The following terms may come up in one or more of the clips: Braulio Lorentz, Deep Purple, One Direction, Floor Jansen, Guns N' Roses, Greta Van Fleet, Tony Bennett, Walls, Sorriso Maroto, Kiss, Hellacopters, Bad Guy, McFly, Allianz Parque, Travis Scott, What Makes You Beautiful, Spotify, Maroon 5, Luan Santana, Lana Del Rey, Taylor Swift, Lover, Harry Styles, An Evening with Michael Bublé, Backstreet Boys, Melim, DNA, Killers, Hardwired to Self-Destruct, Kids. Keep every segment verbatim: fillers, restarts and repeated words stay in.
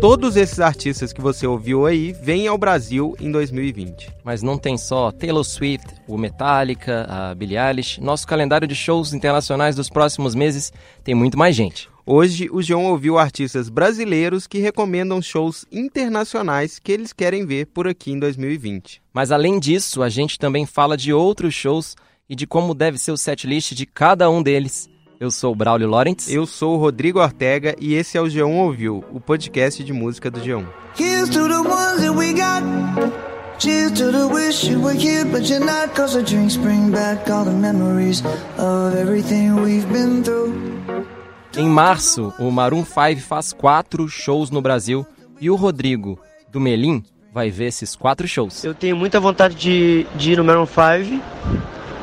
Todos esses artistas que você ouviu aí vêm ao Brasil em dois mil e vinte. Mas não tem só Taylor Swift, o Metallica, a Billie Eilish. Nosso calendário de shows internacionais dos próximos meses tem muito mais gente. Hoje, o João ouviu artistas brasileiros que recomendam shows internacionais que eles querem ver por aqui em dois mil e vinte. Mas além disso, a gente também fala de outros shows e de como deve ser o setlist de cada um deles. Eu sou o Braulio Lorentz. Eu sou o Rodrigo Ortega e esse é o G um Ouviu, o podcast de música do G um. Here's to the ones that we got. Cheers to the wish you were here, but you're not. Cause the drinks bring back all the memories of everything we've been through. Em março, o Maroon five faz quatro shows no Brasil e o Rodrigo, do Melim, vai ver esses quatro shows. Eu tenho muita vontade de, de ir no Maroon five,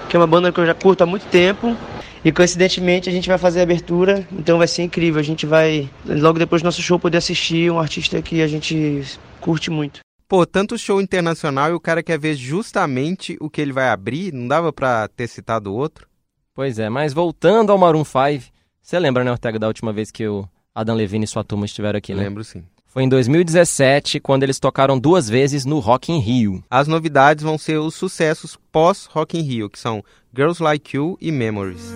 que é uma banda que eu já curto há muito tempo. E coincidentemente a gente vai fazer a abertura, então vai ser incrível. A gente vai, logo depois do nosso show, poder assistir um artista que a gente curte muito. Pô, tanto show internacional e o cara quer ver justamente o que ele vai abrir, não dava pra ter citado outro? Pois é, mas voltando ao Maroon five, você lembra, né, Ortega, da última vez que o Adam Levine e sua turma estiveram aqui, né? Lembro, sim. Foi em dois mil e dezessete, quando eles tocaram duas vezes no Rock in Rio. As novidades vão ser os sucessos pós-Rock in Rio, que são Girls Like You e Memories.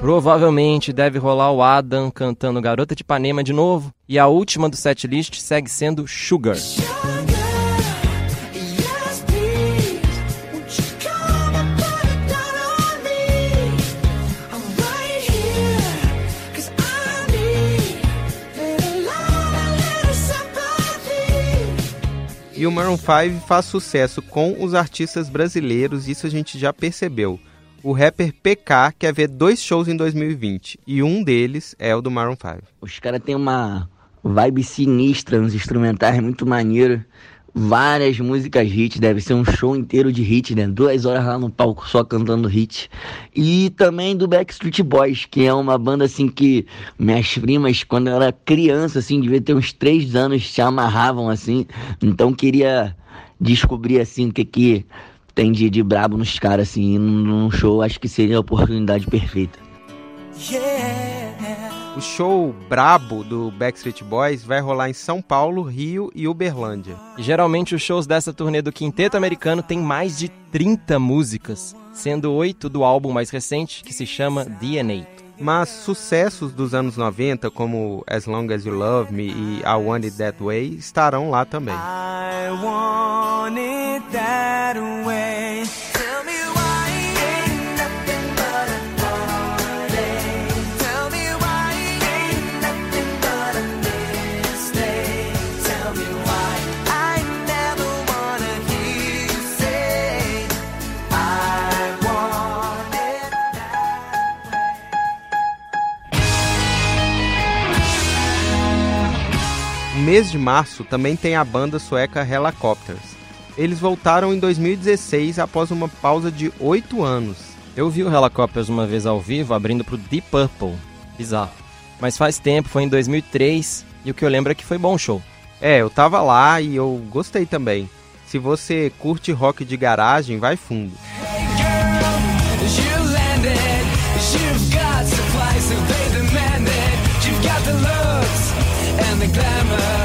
Provavelmente deve rolar o Adam cantando Garota de Ipanema de novo. E a última do setlist segue sendo Sugar. E o Maroon five faz sucesso com os artistas brasileiros, isso a gente já percebeu. O rapper P K quer ver dois shows em dois mil e vinte, e um deles é o do Maroon five. Os caras têm uma vibe sinistra nos instrumentais, muito maneiro. Várias músicas hits, deve ser um show inteiro de hits, né? Duas horas lá no palco só cantando hits. E também do Backstreet Boys, que é uma banda assim que minhas primas, quando eu era criança, assim, devia ter uns três anos, se amarravam assim. Então queria descobrir assim o que que tem de, de brabo nos caras, assim, num show. Acho que seria a oportunidade perfeita. Yeah. O show brabo do Backstreet Boys vai rolar em São Paulo, Rio e Uberlândia. E geralmente os shows dessa turnê do quinteto americano tem mais de trinta músicas, sendo oito do álbum mais recente, que se chama D N A. Mas sucessos dos anos noventa, como As Long As You Love Me e I Want It That Way, estarão lá também. I want it that way. No mês de março também tem a banda sueca Hellacopters. Eles voltaram em dois mil e dezesseis após uma pausa de oito anos. Eu vi o Hellacopters uma vez ao vivo abrindo pro Deep Purple. Bizarro. Mas faz tempo, foi em dois mil e três e o que eu lembro é que foi bom o show. É, eu tava lá e eu gostei também. Se você curte rock de garagem, vai fundo. Hey girl, you landed. You've got supplies that they demanded. You've got the looks and the glamour.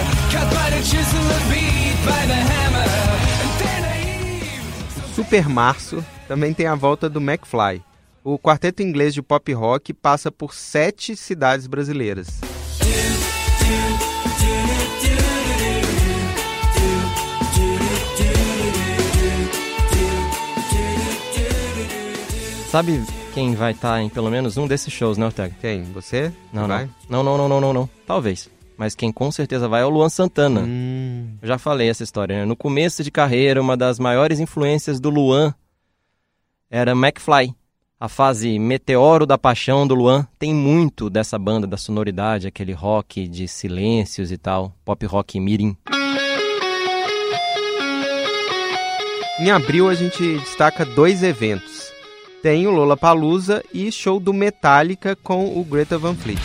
Super março também tem a volta do McFly. O quarteto inglês de pop rock passa por sete cidades brasileiras. Sabe quem vai estar em pelo menos um desses shows, né, Ortega? Quem? Você? Não, não. Não, não, não, não, não, não. Talvez. Mas quem com certeza vai é o Luan Santana. Hum. Eu já falei essa história, né? No começo de carreira, uma das maiores influências do Luan era McFly. A fase meteoro da paixão do Luan tem muito dessa banda, da sonoridade, aquele rock de silêncios e tal, pop rock mirim. Em abril a gente destaca dois eventos. Tem o Lollapalooza e show do Metallica com o Greta Van Fleet.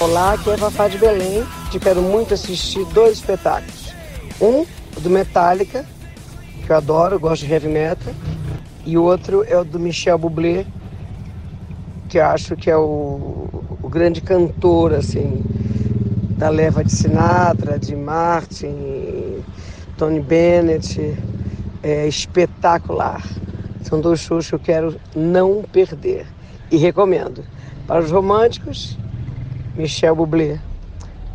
Olá, aqui é Fafá de Belém, te quero muito assistir dois espetáculos. Um, o do Metallica, que eu adoro, eu gosto de heavy metal. E o outro é o do Michel Bublé, que eu acho que é o, o grande cantor, assim, da leva de Sinatra, de Martin, Tony Bennett, é espetacular. São dois shows que eu quero não perder e recomendo. Para os românticos, Michel Bublé.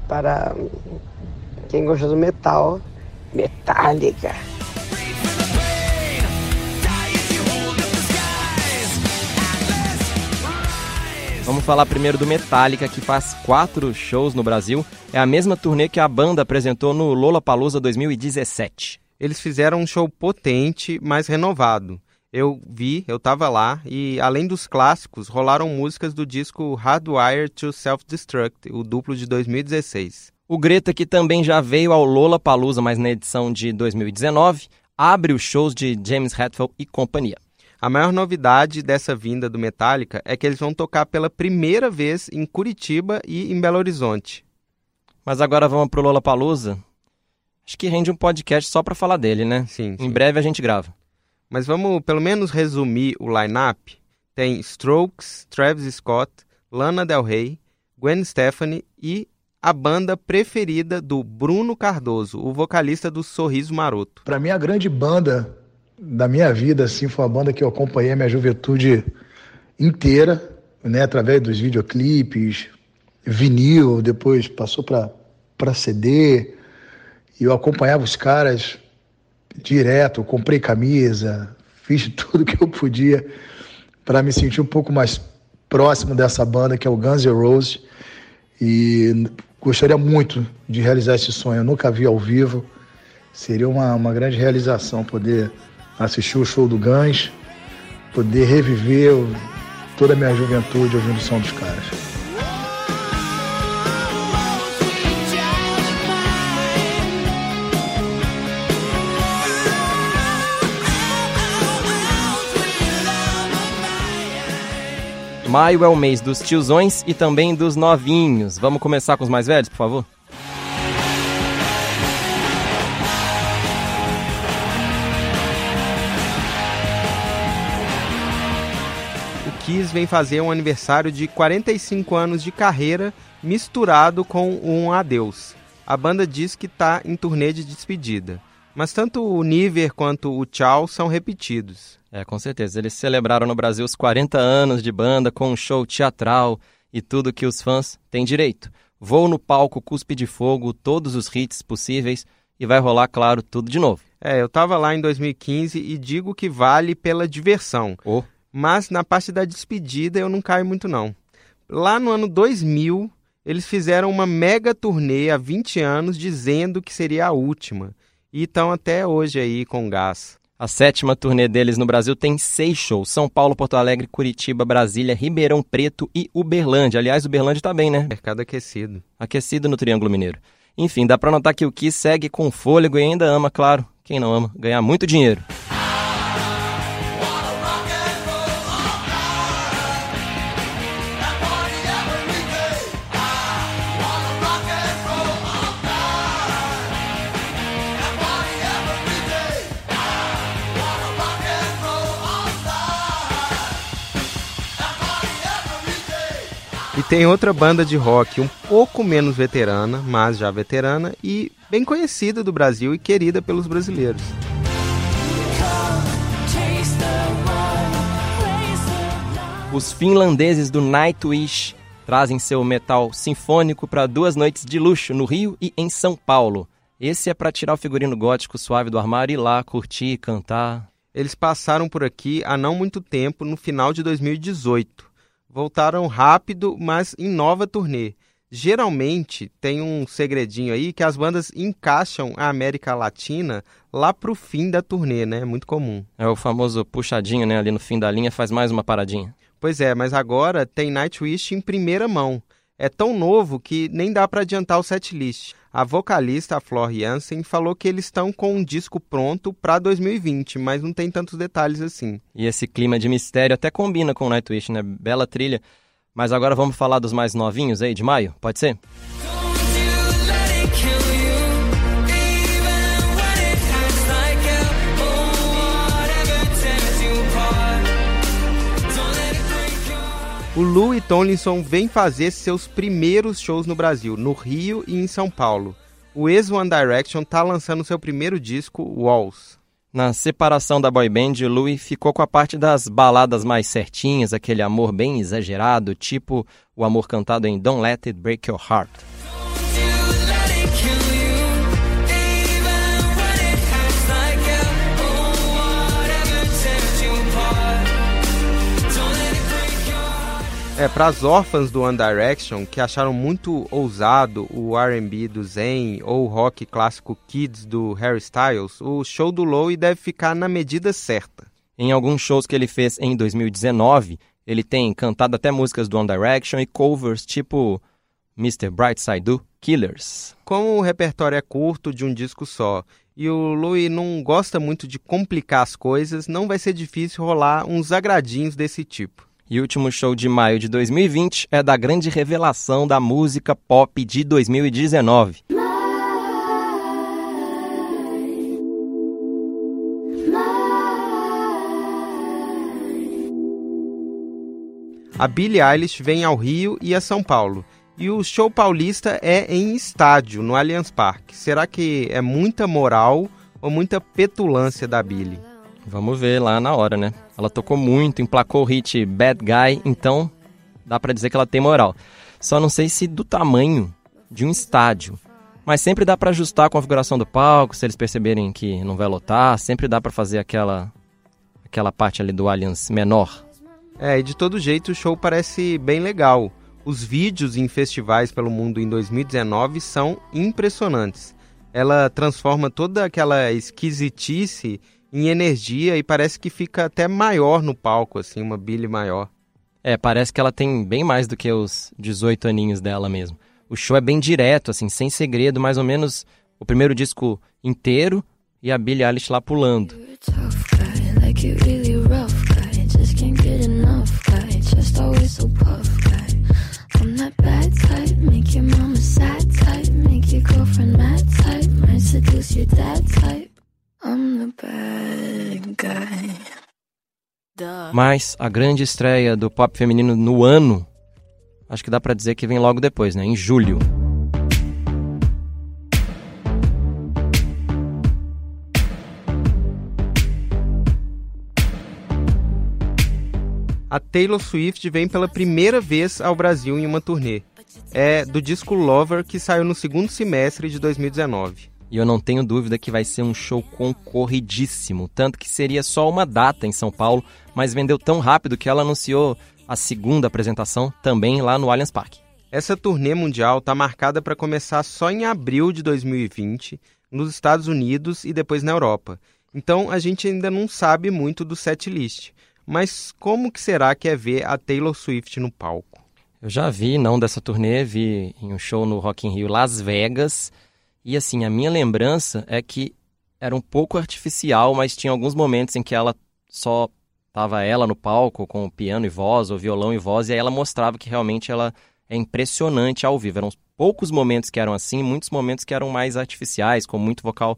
Para quem gosta do metal, Metallica. Vamos falar primeiro do Metallica, que faz quatro shows no Brasil. É a mesma turnê que a banda apresentou no Lollapalooza dois mil e dezessete. Eles fizeram um show potente, mas renovado. Eu vi, eu tava lá, e além dos clássicos, rolaram músicas do disco Hardwired to Self-Destruct, o duplo de dois mil e dezesseis. O Greta, que também já veio ao Lollapalooza, mas na edição de dois mil e dezenove, abre os shows de James Hetfield e companhia. A maior novidade dessa vinda do Metallica é que eles vão tocar pela primeira vez em Curitiba e em Belo Horizonte. Mas agora vamos pro Lollapalooza? Acho que rende um podcast só pra falar dele, né? Sim, sim. Em breve a gente grava. Mas vamos pelo menos resumir o line-up. Tem Strokes, Travis Scott, Lana Del Rey, Gwen Stefani e a banda preferida do Bruno Cardoso, o vocalista do Sorriso Maroto. Pra mim, a grande banda da minha vida, assim, foi uma banda que eu acompanhei a minha juventude inteira, né, através dos videoclipes, vinil, depois passou pra, pra C D, e eu acompanhava os caras direto, comprei camisa, fiz tudo que eu podia para me sentir um pouco mais próximo dessa banda, que é o Guns N' Roses, e gostaria muito de realizar esse sonho, eu nunca vi ao vivo, seria uma, uma grande realização poder assistir o show do Guns, poder reviver toda a minha juventude ouvindo o som dos caras. Maio é o mês dos tiozões e também dos novinhos. Vamos começar com os mais velhos, por favor? Kiss vem fazer um aniversário de quarenta e cinco anos de carreira misturado com um adeus. A banda diz que está em turnê de despedida, mas tanto o Niver quanto o Tchau são repetidos. É, com certeza. Eles celebraram no Brasil os quarenta anos de banda com um show teatral e tudo que os fãs têm direito. Voo no palco, cuspe de fogo, todos os hits possíveis e vai rolar, claro, tudo de novo. É, eu estava lá em dois mil e quinze e digo que vale pela diversão. Oh. Mas na parte da despedida eu não caio muito não. Lá no ano dois mil, eles fizeram uma mega turnê há vinte anos dizendo que seria a última. E estão até hoje aí com gás. A sétima turnê deles no Brasil tem seis shows. São Paulo, Porto Alegre, Curitiba, Brasília, Ribeirão Preto e Uberlândia. Aliás, Uberlândia tá bem, né? Mercado aquecido. Aquecido no Triângulo Mineiro. Enfim, dá pra notar que o Kiss segue com fôlego e ainda ama, claro, quem não ama, ganhar muito dinheiro. E tem outra banda de rock um pouco menos veterana, mas já veterana e bem conhecida do Brasil e querida pelos brasileiros. Os finlandeses do Nightwish trazem seu metal sinfônico para duas noites de luxo no Rio e em São Paulo. Esse é para tirar o figurino gótico suave do armário e ir lá curtir e cantar. Eles passaram por aqui há não muito tempo, no final de dois mil e dezoito. Voltaram rápido, mas em nova turnê. Geralmente, tem um segredinho aí que as bandas encaixam a América Latina lá pro fim da turnê, né? É muito comum. É o famoso puxadinho, né? Ali no fim da linha faz mais uma paradinha. Pois é, mas agora tem Nightwish em primeira mão. É tão novo que nem dá pra adiantar o setlist. A vocalista, a Floor Jansen, falou que eles estão com um disco pronto pra dois mil e vinte, mas não tem tantos detalhes assim. E esse clima de mistério até combina com o Nightwish, né? Bela trilha. Mas agora vamos falar dos mais novinhos aí de maio? Pode ser? O Lu e Tomlinson vêm fazer seus primeiros shows no Brasil, no Rio e em São Paulo. O ex-One Direction tá lançando seu primeiro disco, Walls. Na separação da boy band, o Louie ficou com a parte das baladas mais certinhas, aquele amor bem exagerado, tipo o amor cantado em Don't Let It Break Your Heart. É, pras órfãs do One Direction, que acharam muito ousado o R and B do Zayn ou o rock clássico Kids do Harry Styles, o show do Louie deve ficar na medida certa. Em alguns shows que ele fez em dois mil e dezenove, ele tem cantado até músicas do One Direction e covers tipo mister Brightside do Killers. Como o repertório é curto de um disco só e o Louie não gosta muito de complicar as coisas, não vai ser difícil rolar uns agradinhos desse tipo. E o último show de maio de dois mil e vinte é da grande revelação da música pop de dois mil e dezenove. My, my. A Billie Eilish vem ao Rio e a São Paulo. E o show paulista é em estádio, no Allianz Parque. Será que é muita moral ou muita petulância da Billie? Vamos ver lá na hora, né? Ela tocou muito, emplacou o hit Bad Guy, então dá pra dizer que ela tem moral. Só não sei se do tamanho de um estádio. Mas sempre dá pra ajustar a configuração do palco, se eles perceberem que não vai lotar, sempre dá pra fazer aquela, aquela parte ali do Allianz menor. É, e de todo jeito o show parece bem legal. Os vídeos em festivais pelo mundo em dois mil e dezenove são impressionantes. Ela transforma toda aquela esquisitice em energia e parece que fica até maior no palco, assim, uma Billie maior. É, parece que ela tem bem mais do que os dezoito aninhos dela mesmo. O show é bem direto, assim, sem segredo, mais ou menos o primeiro disco inteiro e a Billie Eilish lá pulando. Mas a grande estreia do pop feminino no ano, acho que dá pra dizer que vem logo depois, né? Em julho. A Taylor Swift vem pela primeira vez ao Brasil em uma turnê. É do disco Lover, que saiu no segundo semestre de dois mil e dezenove. E eu não tenho dúvida que vai ser um show concorridíssimo, tanto que seria só uma data em São Paulo, mas vendeu tão rápido que ela anunciou a segunda apresentação também lá no Allianz Parque. Essa turnê mundial está marcada para começar só em abril de dois mil e vinte, nos Estados Unidos e depois na Europa. Então a gente ainda não sabe muito do setlist, mas como que será que é ver a Taylor Swift no palco? Eu já vi, não dessa turnê, vi em um show no Rock in Rio Las Vegas. E assim, a minha lembrança é que era um pouco artificial, mas tinha alguns momentos em que ela só estava ela no palco com o piano e voz, ou violão e voz, e aí ela mostrava que realmente ela é impressionante ao vivo. Eram poucos momentos que eram assim, muitos momentos que eram mais artificiais, com muito vocal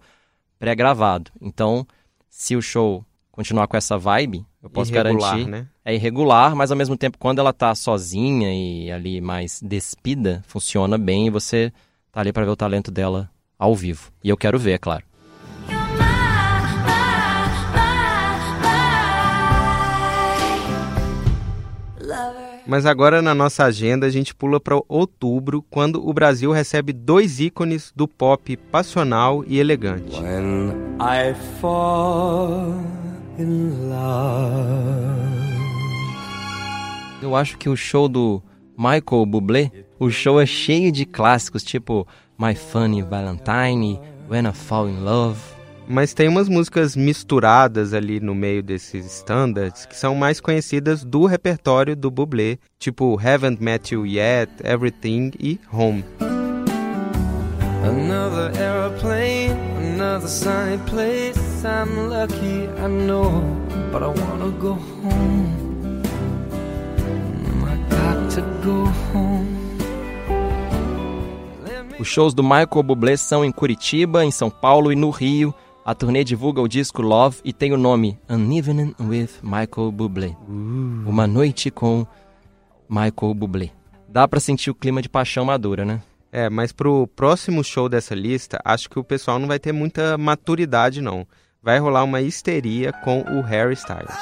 pré-gravado. Então, se o show continuar com essa vibe, eu posso irregular, garantir... Né? É irregular, mas ao mesmo tempo, quando ela tá sozinha e ali mais despida, funciona bem e você tá ali para ver o talento dela ao vivo. E eu quero ver, é claro. Mas agora na nossa agenda a gente pula para outubro, quando o Brasil recebe dois ícones do pop passional e elegante. When I fall in love. Eu acho que o show do Michael Bublé, o show é cheio de clássicos, tipo My Funny Valentine, When I Fall in Love. Mas tem umas músicas misturadas ali no meio desses standards que são mais conhecidas do repertório do Bublé, tipo Haven't Met You Yet, Everything e Home. Another aeroplane, another sunny place. I'm lucky, I know, but I wanna go home. I got to go home. Os shows do Michael Bublé são em Curitiba, em São Paulo e no Rio. A turnê divulga o disco Love e tem o nome An Evening with Michael Bublé. Uh. Uma noite com Michael Bublé. Dá pra sentir o clima de paixão madura, né? É, mas pro próximo show dessa lista, acho que o pessoal não vai ter muita maturidade, não. Vai rolar uma histeria com o Harry Styles.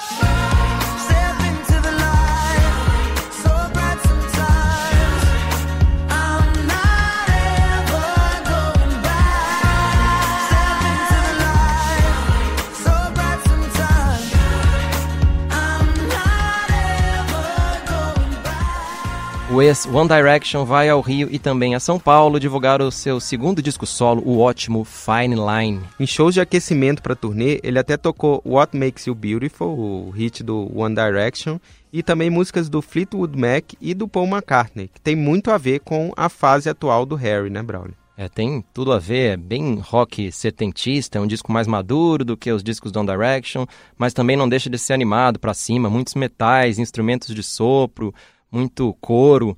O ex One Direction vai ao Rio e também a São Paulo divulgar o seu segundo disco solo, o ótimo Fine Line. Em shows de aquecimento para turnê, ele até tocou What Makes You Beautiful, o hit do One Direction, e também músicas do Fleetwood Mac e do Paul McCartney, que tem muito a ver com a fase atual do Harry, né, Braulio? É, tem tudo a ver, é bem rock setentista, é um disco mais maduro do que os discos do One Direction, mas também não deixa de ser animado para cima, muitos metais, instrumentos de sopro, muito coro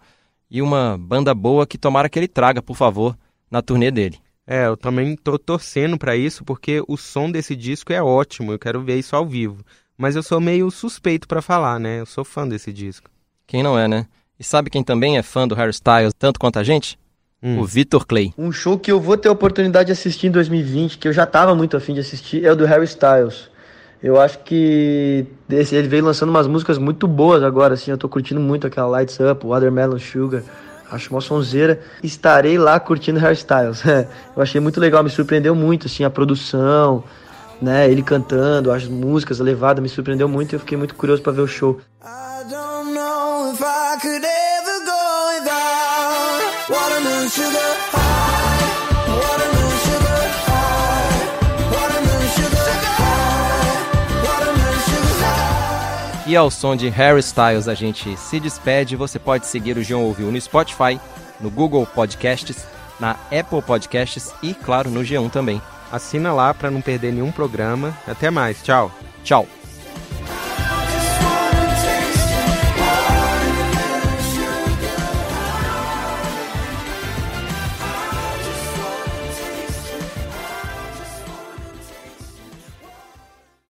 e uma banda boa que tomara que ele traga, por favor, na turnê dele. É, eu também tô torcendo pra isso porque o som desse disco é ótimo, eu quero ver isso ao vivo. Mas eu sou meio suspeito pra falar, né? Eu sou fã desse disco. Quem não é, né? E sabe quem também é fã do Harry Styles tanto quanto a gente? Hum. O Vitor Clay. Um show que eu vou ter a oportunidade de assistir em dois mil e vinte, que eu já tava muito afim de assistir, é o do Harry Styles. Eu acho que ele veio lançando umas músicas muito boas agora, assim, eu tô curtindo muito aquela Lights Up, Watermelon Sugar, acho uma sonzeira. Estarei lá curtindo Harry Styles. Eu achei muito legal, me surpreendeu muito, assim, a produção, né, ele cantando, as músicas, a levada, me surpreendeu muito e eu fiquei muito curioso pra ver o show. I don't know if I could ever go without Watermelon Sugar. E ao som de Harry Styles a gente se despede. Você pode seguir o João Ouviu no Spotify, no Google Podcasts, na Apple Podcasts e, claro, no G um também. Assina lá para não perder nenhum programa. Até mais. Tchau. Tchau.